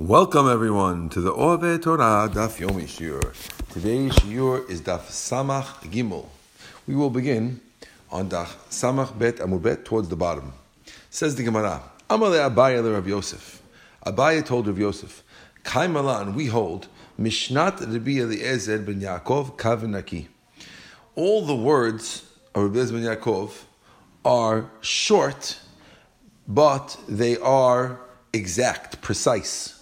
Welcome everyone to the Ove Torah Daf Yomi Shiur. Today's Shiur is Daf Samach Gimel. We will begin on Daf Samach Bet Amud Bet towards the bottom. Says the Gemara, Amar le Abaye le Rav Yosef. Abaye told Rav Yosef, Kai Malan, we hold, Mishnat Rabbi Eliezer ben Yaakov Kavenaki. All the words of Rabbi Eliezer ben Yaakov are short, but they are exact, precise.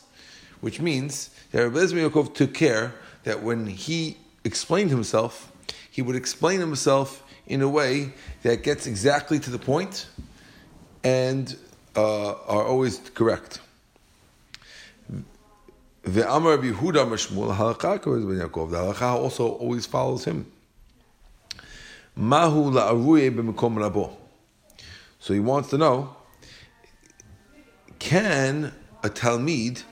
Which means that Rabbi Lezer Yaakov took care that when he explained himself, he would explain himself in a way that gets exactly to the point and are always correct. The Amar Rabbi Yehuda Mashmuel Halakha Rabbi Yaakov. The Halakha also always follows him. Mahu la'aruye b'mikom rabo. So he wants to know: can a Talmid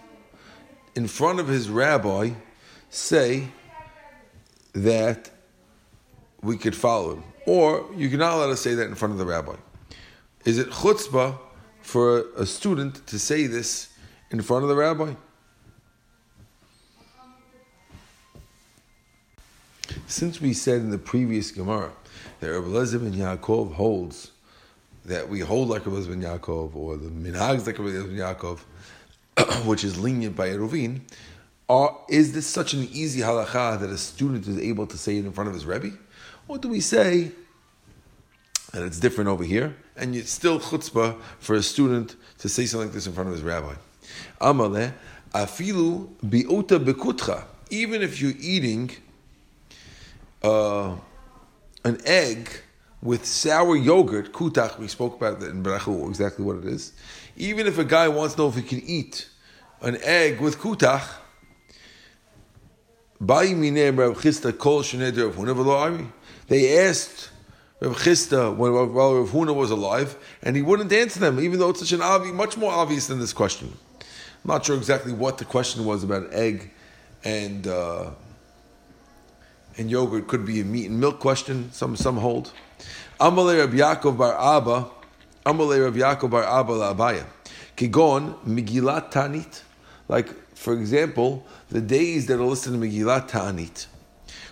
in front of his rabbi say that we could follow him? Or you cannot let us say that in front of the rabbi. Is it chutzpah for a student to say this in front of the rabbi? Since we said in the previous Gemara that Rabbi Lezer ben Yaakov holds, that we hold like Rabbi Lezer ben Yaakov, or the minags like Rabbi Lezer ben Yaakov, which is lenient by Eruvin, is this such an easy halakha that a student is able to say it in front of his Rebbe? Or do we say that it's different over here, and it's still chutzpah for a student to say something like this in front of his rabbi? Amaleh, afilu bi'uta bekutcha. Even if you're eating an egg with sour yogurt, kutach, we spoke about that in Barachu, exactly what it is. Even if a guy wants to know if he can eat an egg with kutach, they asked Rav Chisda while Rav Huna was alive, and he wouldn't answer them, even though it's such an obvious, much more obvious than this question. I'm not sure exactly what the question was about an egg and yogurt. Could be a meat and milk question, some hold. Amalei Rabbi Yaakov bar Abba, la'abaya. Kigon Megilat Tanit. Like, for example, the days that are listed in Megilat Tanit,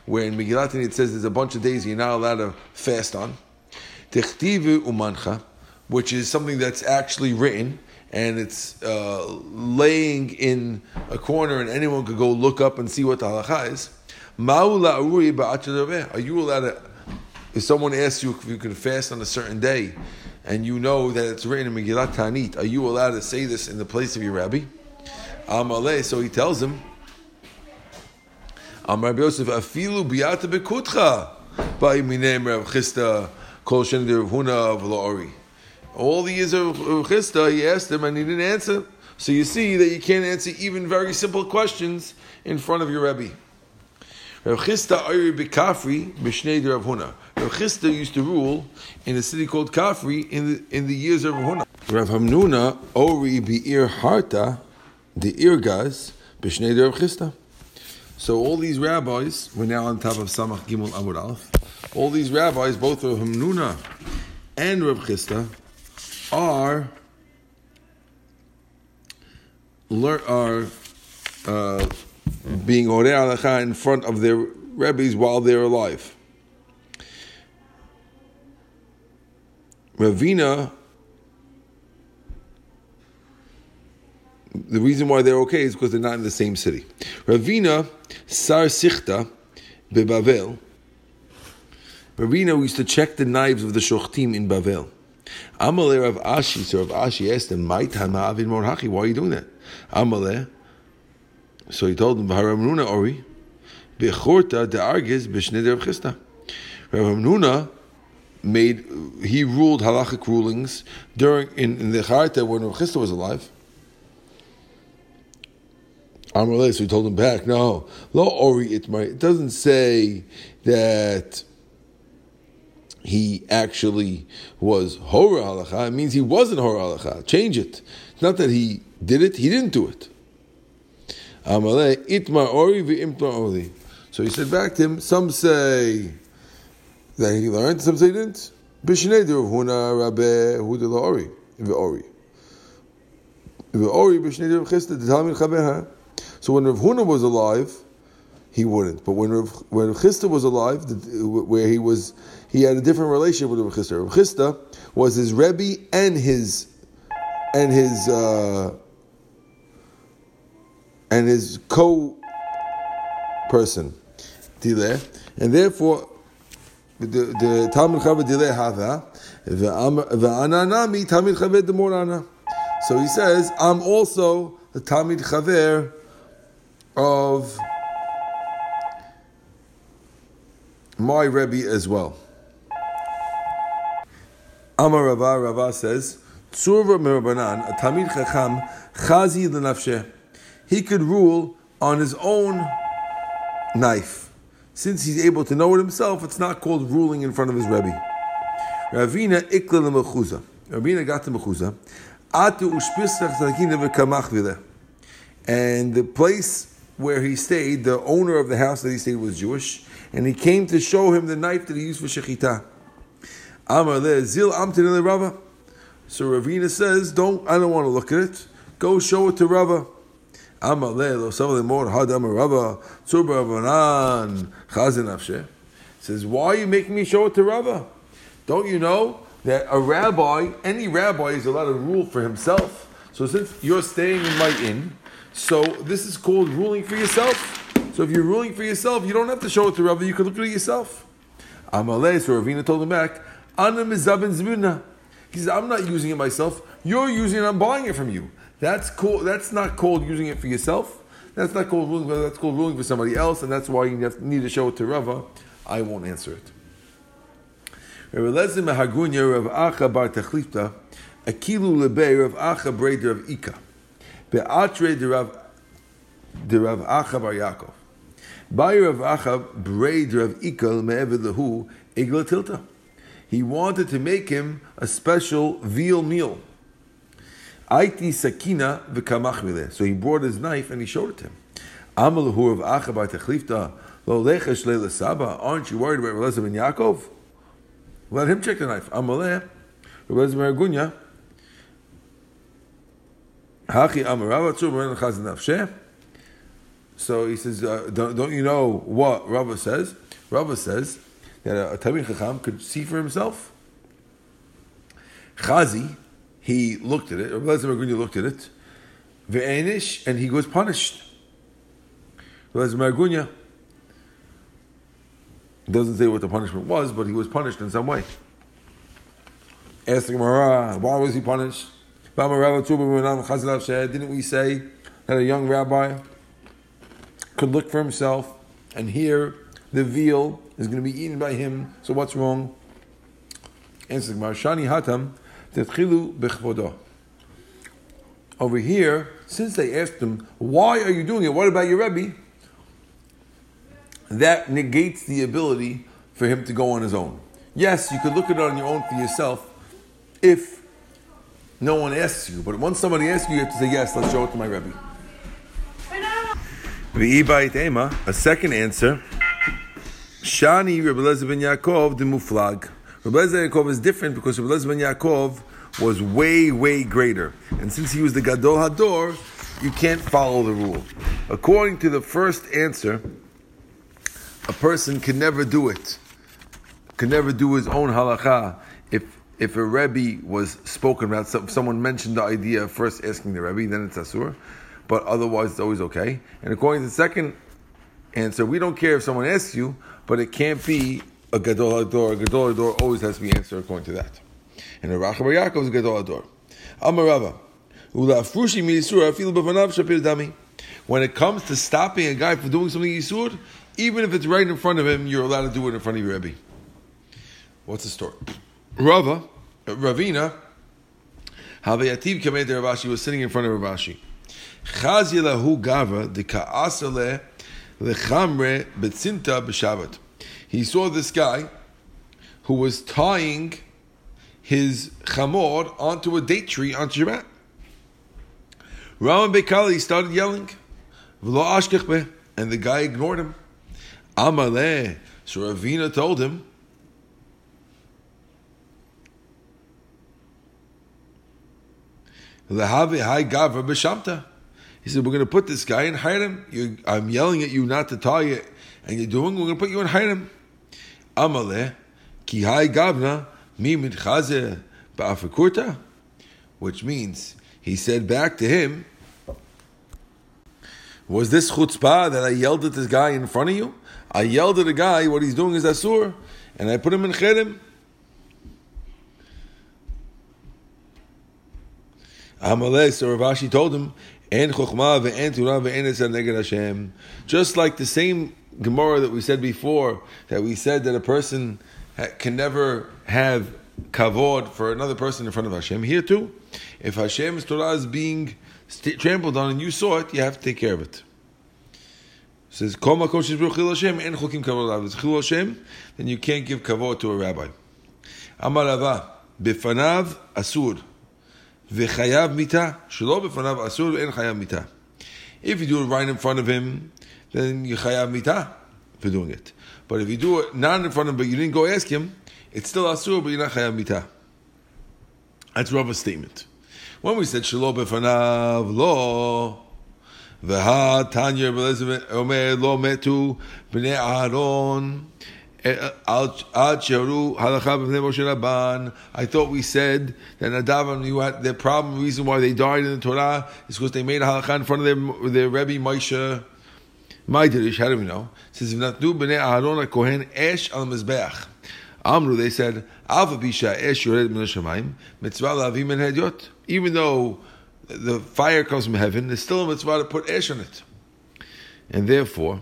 where in Megilat Tanit it says there's a bunch of days you're not allowed to fast on. Tichtive umancha, which is something that's actually written, and it's laying in a corner, and anyone could go look up and see what the halakha is. Are you allowed to, if someone asks you if you can fast on a certain day, and you know that it's written in Megilat Tanit, are you allowed to say this in the place of your rabbi? Amaleh, so he tells him, Amar Yosef, afilu biyata bekutcha, by minem Rav Chisda, kol shen de Rav Huna v'lo'ori. All the years of Rav Chisda, he asked him, and he didn't answer. So you see that you can't answer even very simple questions in front of your rabbi. Rav Chisda Ayri b'Kafri b'Shnei de Rav Huna. Rav Chisda used to rule in a city called Kafri in the years of Rav Huna. Rav HaMnuna Ori b'Ir Harta the Irgaz b'Shnei de Rav Chisda. So all these rabbis, we're now on top of Samach Gimel Amud Aleph. All these rabbis, both Rav HaMnuna and Rav Chisda, are being orei halakha in front of their rabbis while they're alive. Ravina, the reason why they're okay is because they're not in the same city. Ravina sar sichta beBavel. Ravina used to check the knives of the shochtim in Bavel. Amaleh Rav Ashi, so Rav Ashi asked him, "Mai tama avin morhachi? Why are you doing that?" Amaleh. So he told him, Rav HaMnuna Ori, Bechorta de Argiz b'Shnei de Rav Chisda. Rav HaMnuna ruled halachic rulings during in the Charta when Rav Chisda was alive. Amaleh, so he told him back, no, lo Ori itmai. It doesn't say that he actually was Hora halacha. It means he wasn't Hora halacha. Change it. It's not that he did it. He didn't do it. Amaleh itma ori v'imtma ori. So he said back to him, some say that he learned, some say he didn't. B'shnei de Rav Huna Rabbe Huda la ori v'ori. So when Rav Huna was alive, he wouldn't. But when Rav Chisda was alive, he had a different relationship with Rav Chisda. Rav Chisda was his Rebbe and his co-person, Dileh, and therefore the talmid chacham Dileh hava ve'ananami talmid chaver demorana. So he says, I'm also the talmid chaver of my Rebbe as well. Amar Rava, Rava says, Tzurva merabanan, a talmid chacham, chazi l'nafsheh. He could rule on his own knife. Since he's able to know it himself, it's not called ruling in front of his Rebbe. Ravina ikla l'mechuza. Ravina got to mechuza. Atu ushpisach zakine v'kamach v'leh. And the place where he stayed, the owner of the house that he stayed was Jewish, and he came to show him the knife that he used for shechita. Amar le zil amtin le Rava. So Ravina says, I don't want to look at it. Go show it to Rava. Amar le lo savle mor hadam Rava tzur b'ravanan chazen afshe. Says, why are you making me show it to Rava? Don't you know that any rabbi is allowed to rule for himself? So since you're staying in my inn, so this is called ruling for yourself. So if you're ruling for yourself, you don't have to show it to Rabba, you can look at it yourself. Amalei, so Ravina told him back, Ana mizabin zibuna. He says, I'm not using it myself, you're using it, I'm buying it from you. That's cool. That's not called using it for yourself. That's not called ruling, that's called ruling for somebody else, and that's why you need to show it to Rabba. I won't answer it. Rabbi Lezer mehagunya Rav Acha bar Techlifta, Akilu lebe Rav Acha braid Rav Ika. Be'atre de Rav Acha bar Yaakov. By Rav Acha braid Rav Ikal me'eved lehu igla tilta. He wanted to make him a special veal meal. Aiti sakina v'kamach mileh. So he brought his knife and he showed it to him. Amalahu Rav Acha bar Techlifta lo lechesh leila saba. Aren't you worried about Rav Lezer ben Yaakov? Let him check the knife. Amaleh Rav Lezer ben Argunya. Hachi Amarava tzur ben chazin nafsheh. So he says, don't you know what Rava says? Rava says that a talmid chacham could see for himself. Chazi, he looked at it. Rabbi Lezer ben Argunya looked at it. Ve'enish, and he was punished. Rabbi Lezer ben Argunya doesn't say what the punishment was, but he was punished in some way. Asked the Gemara, why was he punished? Didn't we say that a young rabbi could look for himself, and here the veal is going to be eaten by him? So what's wrong? Over here, since they asked him, why are you doing it? What about your Rebbe? That negates the ability for him to go on his own. Yes, you could look at it on your own for yourself if no one asks you. But once somebody asks you, you have to say, yes, let's show it to my Rebbe. A second answer. Shani Rebbe Lezer ben Yaakov de Muflag. Rebbe Lezer ben Yaakov is different because Rebbe Lezer ben Yaakov was way, way greater. And since he was the Gadol HaDor, you can't follow the rule. According to the first answer, a person can never do it. Can never do his own halakha if a Rebbe was spoken about. Someone mentioned the idea first asking the Rebbe, then it's Asur. But otherwise, it's always okay. And according to the second answer, we don't care if someone asks you, but it can't be a Gadol HaDor. A Gadol HaDor always has to be answered according to that. And a Rav Yaakov is a Gadol HaDor. Amar Rava, ulafrushi mi yisur afilu b'fanav shapir dami. When it comes to stopping a guy from doing something yisur, even if it's right in front of him, you're allowed to do it in front of your Rebbe. What's the story? Ravina, Havayatib Kamed Rav Ashi was sitting in front of Rav Ashi. He saw this guy who was tying his chamor onto a date tree on Shabbat. Raman Bekali started yelling, and the guy ignored him. Amaleh, so Ravina told him, He said, we're going to put this guy in Hayram. I'm yelling at you not to tell you, and you're doing, we're going to put you in Hayram. Amaleh, ki hai gavna, mi mitchaze ba'afakurta, which means, he said back to him, was this chutzpah that I yelled at this guy in front of you? I yelled at a guy, what he's doing is Asur, and I put him in Hayram. Amaleh, so Rav Ashi told him, just like the same Gemara that we said before, that we said that a person can never have kavod for another person in front of Hashem. Here too, if Hashem's Torah is being trampled on and you saw it, you have to take care of it. It says, then you can't give kavod to a rabbi. Amar Rava, b'fanav asur. V'chayav mita, shelo b'fanav asur v'en chayav mita. If you do it right in front of him, then you chayav mita for doing it. But if you do it not in front of him, but you didn't go ask him, it's still asur, but you're not chayav mita. That's Rava's statement. When we said shelo b'fanav lo, v'ha tanya b'lezim omer lo metu b'nei Aharon I thought we said that Nadav knew their problem, the reason why they died in the Torah is because they made a halakha in front of their Rebbe Moshe. My Dirish, how do we know? It says, "V'natnu b'nei Aharon Kohen esh al mizbeach." Amru, they said, "Av bisha esh yored min hashamayim mitzvah la'avim min hadyot." Even though the fire comes from heaven, there's still a mitzvah to put ash on it, and therefore.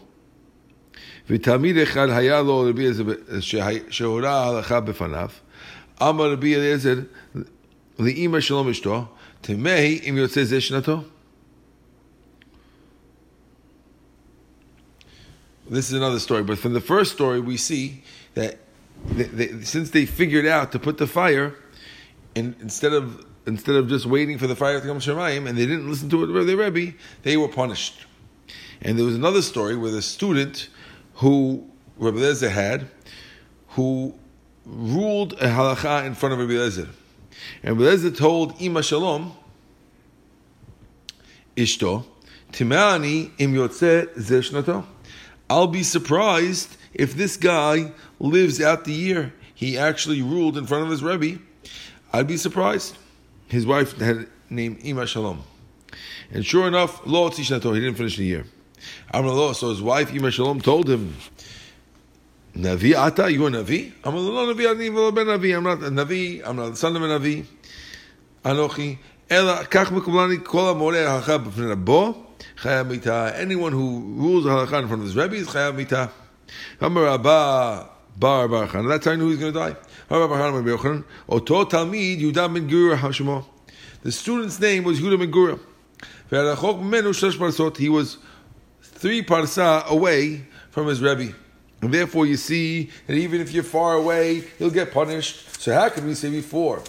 V'tamid echad haya lo Rabbi Lezer shehora halakha b'fanav. Amar Rabbi Lezer li'ima shalom ishto temei im yotzei zeh shnato. This is another story, but from the first story we see that since they figured out to put the fire, and instead of just waiting for the fire to come Shemayim, and they didn't listen to it, the Rebbe, they were punished. And there was another story where the student who Rabbi Lezer had, who ruled a halakha in front of Rabbi Lezer. And Rabbi Lezer told Ima Shalom, Ishto, Timani im yotze zeshnato. I'll be surprised if this guy lives out the year he actually ruled in front of his Rebbe. I'd be surprised. His wife had named Ima Shalom. And sure enough, lo tishnato, he didn't finish the year. Amr, so his wife Ima Shalom told him, "Navi ata, you a Navi?" Amr, "No, Navi, I'm not a Navi. I'm not the son of a Navi. Anochi ela kach mekublani kol amorei halakha b'fnei Rabbo chayav mita. Anyone who rules halakha in front of his rebbe is chayav mita. Amr Rabba bar Bar Khan. That's how I knew he was going to die. Amr Bar Bar Khan. Oto talmid Yehuda ben Gura hashmo. The student's name was Yehuda ben Gura. Ve'alachok menu shlosh parsot. He was 3 parsa away from his Rebbe. And therefore you see that even if you're far away, you'll get punished. So how could we say before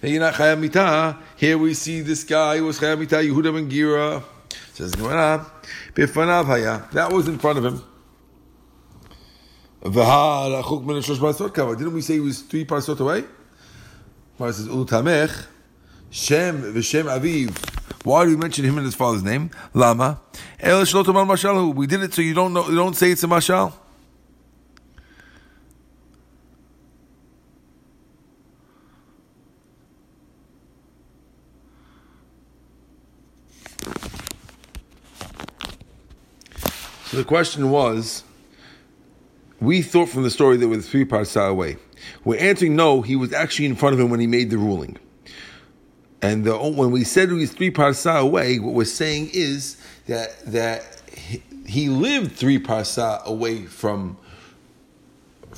that you're not chayav mita? Here we see this guy was chayav mita, Yehuda ben Gira. Says Gemara, b'fanav haya. That was in front of him. Didn't we say he was 3 parsot away? Gemara says, ulutamech, shem v'shem aviv. Why do we mention him and his father's name? Lama. We did it so you don't know. You don't say it's a mashal. So the question was, we thought from the story that we're 3 parsa away. We're answering no. He was actually in front of him when he made the ruling. And when we said he was 3 parsa away, what we're saying is that he lived 3 parsa away from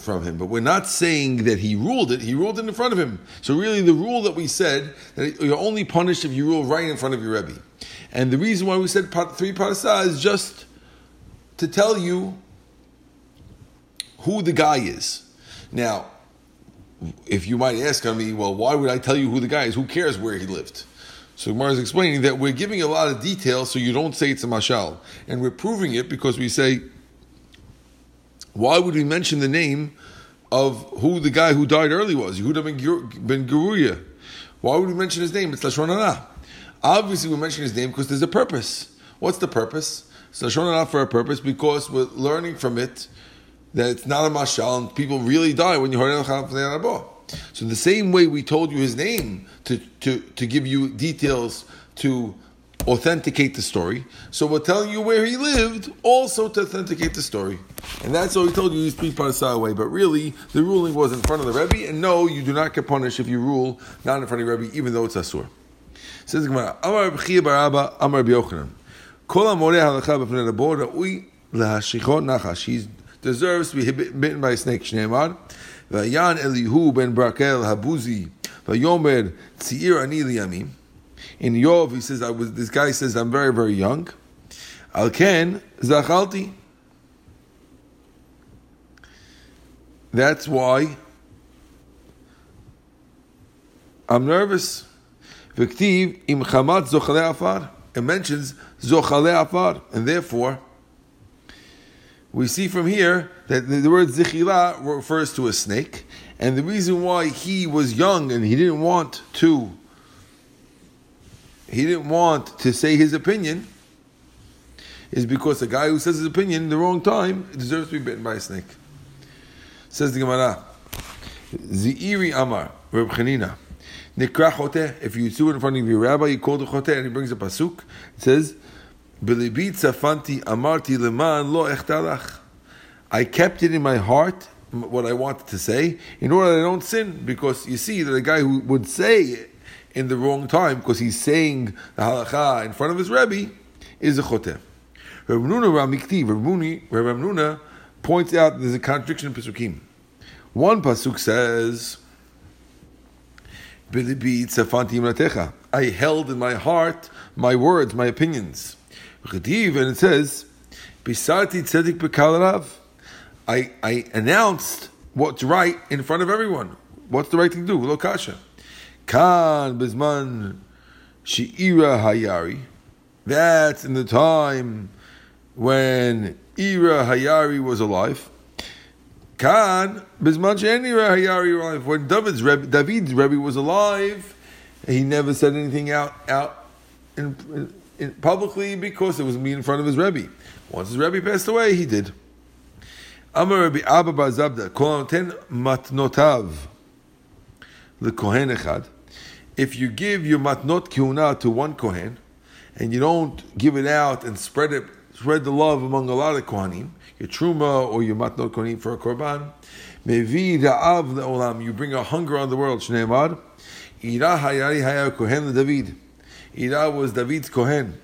him. But we're not saying that he ruled it. He ruled it in front of him. So really the rule that we said, that you're only punished if you rule right in front of your Rebbe. And the reason why we said 3 parsa is just to tell you who the guy is. Now, if you might ask on me, well, why would I tell you who the guy is? Who cares where he lived? So Gemara is explaining that we're giving a lot of detail so you don't say it's a mashal. And we're proving it because we say, why would we mention the name of who the guy who died early was? Yehuda ben Geruya. Why would we mention his name? It's Lashon Hara. Obviously, we mention his name because there's a purpose. What's the purpose? It's Lashon Hara for a purpose because we're learning from it that it's not a mashal and people really die when you heard it. So in the same way we told you his name to give you details to authenticate the story, so we're telling you where he lived also to authenticate the story. And that's why we told you he's 3 parsa away. But really, the ruling was in front of the Rebbe, and no, you do not get punished if you rule not in front of the Rebbe, even though it's Asur. Says the Gemara, Amar B'chia Barabba, Amar B'yochanan. Kol HaMoreh Halakha B'fnei Rabbo Ra'ui L'Hashichot Nachash. He deserves to be bitten by a snake. Shneimar. V'yan Elihu Ben Brakel Habuzi V'yomer Tzir Ani Liyamim. In Yov, he says, this guy says, I'm very, very young. Alken Zachalti. That's why I'm nervous. Viktiv im chamat zochale afar. It mentions zochale afar. And therefore, we see from here that the word zichila refers to a snake. And the reason why he was young and he didn't want to say his opinion is because a guy who says his opinion in the wrong time deserves to be bitten by a snake. Says the Gemara, Zi'iri Amar, Reb Chanina, Nikra khote. If you do it in front of your rabbi, you call the khote, and he brings a pasuk. It says, B'libi tzafanti amarti leman lo echtalach. I kept it in my heart, what I wanted to say, in order that I don't sin, because you see that a guy who would say it in the wrong time, because he's saying the halakha in front of his Rebbe, is a khote. Rav HaMnuna points out there's a contradiction in Pasukim. One Pasuk says, I held in my heart my words, my opinions. And it says, I announced what's right in front of everyone. What's the right thing to do? Lokasha. Kan Bizman Shi'ira Hayari. That's in the time when Ira Hayari was alive. Kan Bizman She'ira Hayari alive. When David's Rebbe was alive, he never said anything out in publicly because it was me in front of his Rebbe. Once his Rebbe passed away, he did. Amar Rabbi Abba Bar Zabda, Kol Noten Matnotav L'Kohen Echad. If you give your matnot kiuna to one kohen, and you don't give it out and spread the love among a lot of kohanim, your truma or your matnot kohanim for a korban, mevi da'av le'olam, you bring a hunger on the world. Shneimar, ira hayari hayar kohen leDavid. Ira was David's kohen.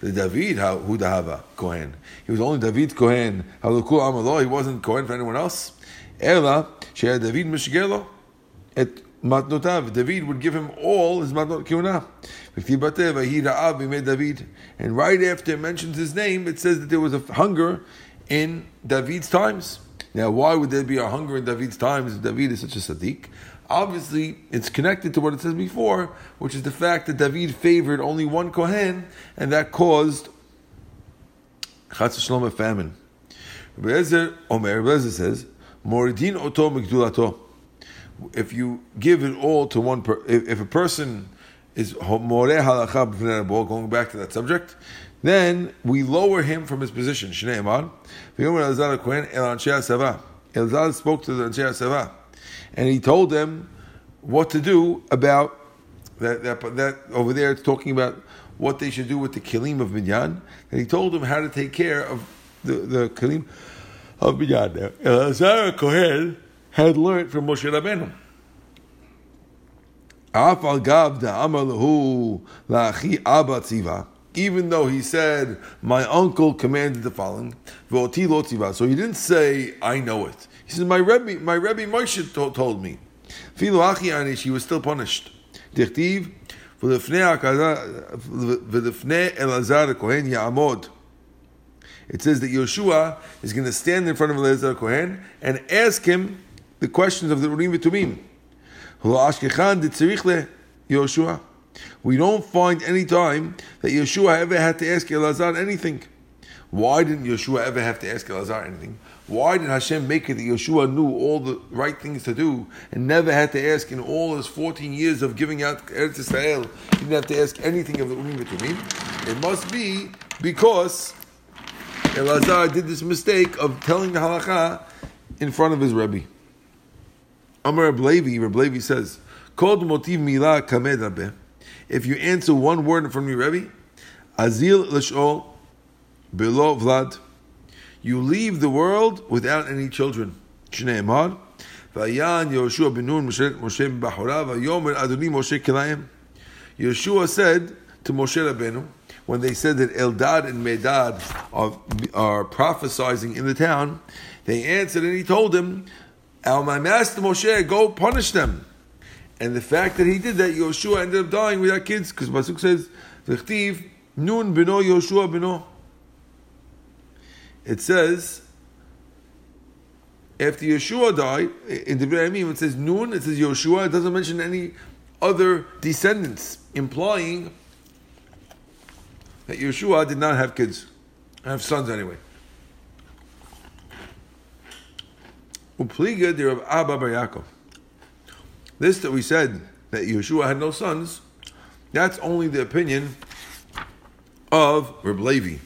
The David hu dahava kohen. He was only David's kohen. Halakhu amalo. He wasn't kohen for anyone else. Ela she'ad David mishgelo. At matnotav, David would give him all his matnot kiuna. And right after it mentions his name, it says that there was a hunger in David's times. Now, why would there be a hunger in David's times if David is such a tzaddik? Obviously, it's connected to what it says before, which is the fact that David favored only one kohen, and that caused chatz v'shalom a famine. Rabbi Lezer says, "Moridin oto migdulato." If you give it all to one person, if a person is moreh halakha b'fnei, going back to that subject, then we lower him from his position. Shnei Amar, v'yomer Elazar HaKohen el Anshei HaSava. Elazar spoke to the Anshei HaSava, and he told them what to do about that over there. It's talking about what they should do with the kelim of Binyan, and he told them how to take care of the kelim of Binyan. Elazar HaKohen had learned from Moshe Rabbeinu. Even though he said, my uncle commanded the following, so he didn't say, I know it. He said, my Rebbe Moshe told me. He was still punished. It says that Yeshua is going to stand in front of Elazar Kohen and ask him the questions of the Urim V'Tumim. Yoshua. We don't find any time that Yeshua ever had to ask Elazar anything. Why didn't Yeshua ever have to ask Elazar anything? Why did Hashem make it that Yeshua knew all the right things to do and never had to ask in all his 14 years of giving out Eretz Yisrael? He didn't have to ask anything of the Urim V'Tumim. It must be because Elazar did this mistake of telling the halakha in front of his Rebbe. Amar Reb Levi says, if you answer one word in front of me, Rebbe, Azil L'sh'ol Below Vlad, you leave the world without any children. Shneimar, Vayan Yoshua Benun Moshe Bahura Vayomer Adoni Moshe Kilayim. Yeshua said to Moshe Rabbeinu when they said that Eldad and Medad are prophesizing in the town, they answered and he told him, "Our my master Moshe, go punish them." And the fact that he did that, Yeshua ended up dying without kids because pasuk says, "V'chtiv Nun Beno Yoshua Beno." It says, after Yeshua died, in the Devarim, when it says Nun, it says Yeshua, it doesn't mention any other descendants, implying that Yeshua did not have kids, have sons anyway. Upliga de Rav Abba Yaakov. This that we said, that Yeshua had no sons, that's only the opinion of Reb Levi.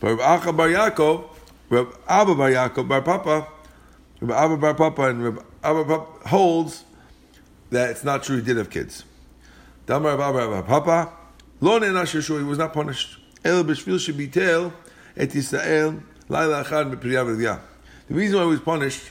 But Rabbi Abba Bar Papa holds that it's not true he did have kids. Damar Rabbi Abba Bar Papa, lo ne'enash Yeshua, he was not punished. El b'shvil shebitel et Yisrael laila achad b'piriyah v'riyah. The reason why he was punished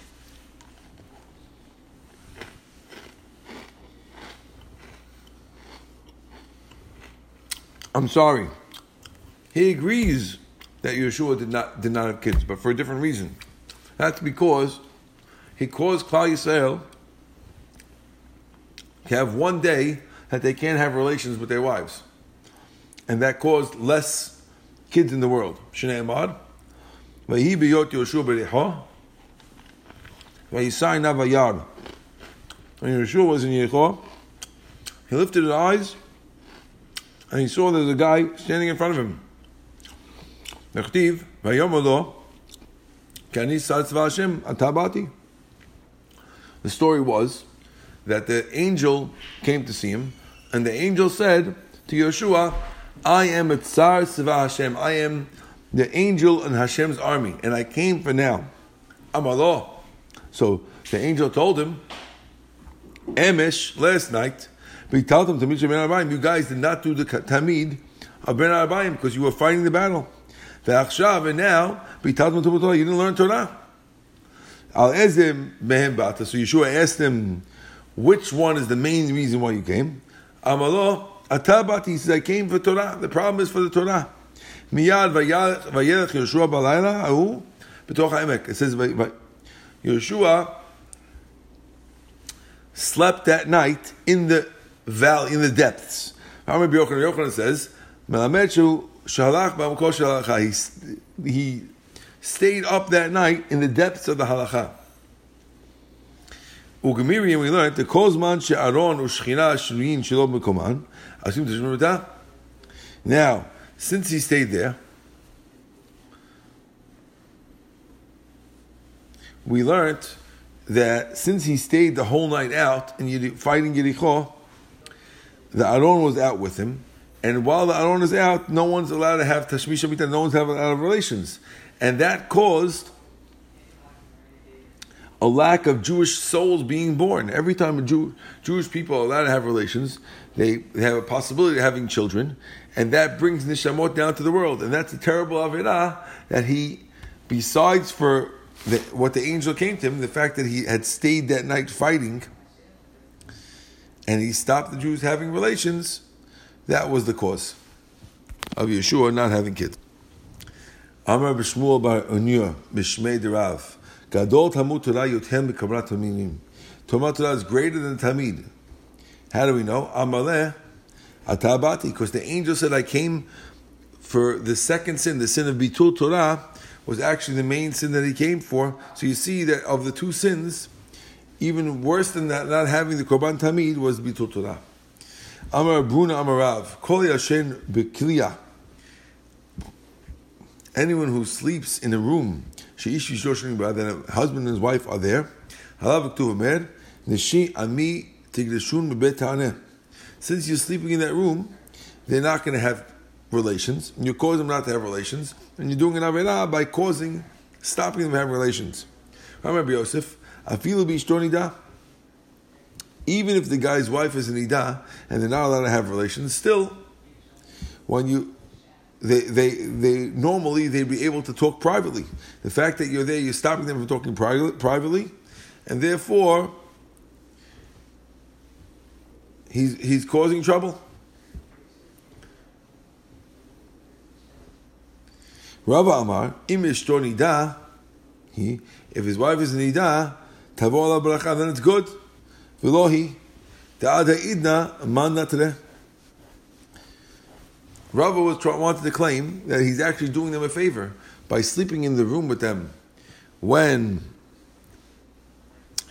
he agrees that Yeshua did not have kids, but for a different reason. That's because he caused Klal Yisrael to have one day that they can't have relations with their wives. And that caused less kids in the world. Shnei Amad. V'hi b'yot Yeshua b'Yericho. V'yisai na v'yad. When Yeshua was in Yericho, he lifted his eyes and he saw there's a guy standing in front of him. Nechtiv, Vayomolo, Kani Satzva Hashem, Atabati. The story was that the angel came to see him, and the angel said to Yeshua, I am a Tsar Seva Hashem, I am the angel in Hashem's army, and I came for now. Amalo. So the angel told him, Emesh, last night, we told him to Mishra Ben Arabayim, you guys did not do the Tamid of Ben Arabayim because you were fighting the battle. And now, you didn't learn Torah. So Yeshua asked him, which one is the main reason why you came? He says, I came for Torah. The problem is for the Torah. It says, Yeshua slept that night in the valley, in the depths. Rabbi Yochanan says, he stayed up that night in the depths of the halakha. Ugemiri, and we learned the Kozman she'aron u'shchina shluyin shelo b'koman. Asim tishmur b'ta. Now, since he stayed there, we learned that since he stayed the whole night out in fighting Yericho, the Aron was out with him. And while the Aron is out, no one's allowed to have Tashmish Mita, no one's allowed to have relations. And that caused a lack of Jewish souls being born. Every time a Jewish people are allowed to have relations, they have a possibility of having children. And that brings Nishamot down to the world. And that's a terrible Avirah that he, besides for what the angel came to him, the fact that he had stayed that night fighting, and he stopped the Jews having relations, that was the cause of Yeshua not having kids. Amar b'shmuel bar Unyah b'shmei derav gadol tamud Torah yothem b'kavrat haminim. Torah is greater than Tamid. How do we know? Amaleh atabati, because the angel said, "I came for the second sin. The sin of bitul Torah was actually the main sin that he came for." So you see that of the two sins, even worse than that, not having the korban Tamid was bitul Torah. Amar Bruna Amarav, Kol Yashen B'Kliya. anyone who sleeps in a room, that a husband and his wife are there, since you're sleeping in that room, they're not going to have relations. You cause them not to have relations, and you're doing an avera by causing, stopping them from having relations. Rabbi Yosef, even if the guy's wife is an idah and they're not allowed to have relations, still, when you, they normally they'd be able to talk privately. The fact that you're there, you're stopping them from talking privately, and therefore, he's causing trouble. Rava Amar, Im Ishto Nidah, if his wife is an idah, Tavo ala bracha, then it's good. Velohi, Ta'ada idna, man natre. Rava wanted to claim that he's actually doing them a favor by sleeping in the room with them when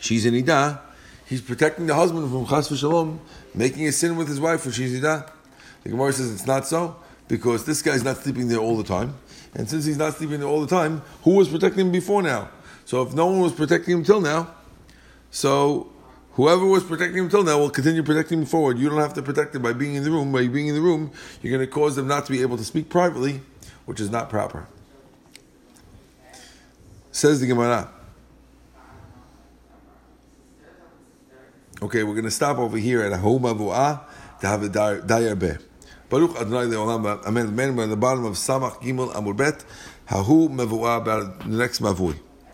she's in idah. He's protecting the husband from chas v'shalom making a sin with his wife when she's idah. The Gemara says it's not so because this guy's not sleeping there all the time, and since he's not sleeping there all the time, who was protecting him before now? So if no one was protecting him till now, so whoever was protecting him till now will continue protecting him forward. You don't have to protect him by being in the room. By being in the room, you're going to cause them not to be able to speak privately, which is not proper. Says the Gemara. Okay, we're going to stop over here at Hom Avuah to have a Dayarbeh. Baruch Adonai Le'olam. Amen. The man by the bottom of Samach Gimel Amur Bet. Hahu Mavuah, about the next Mavui.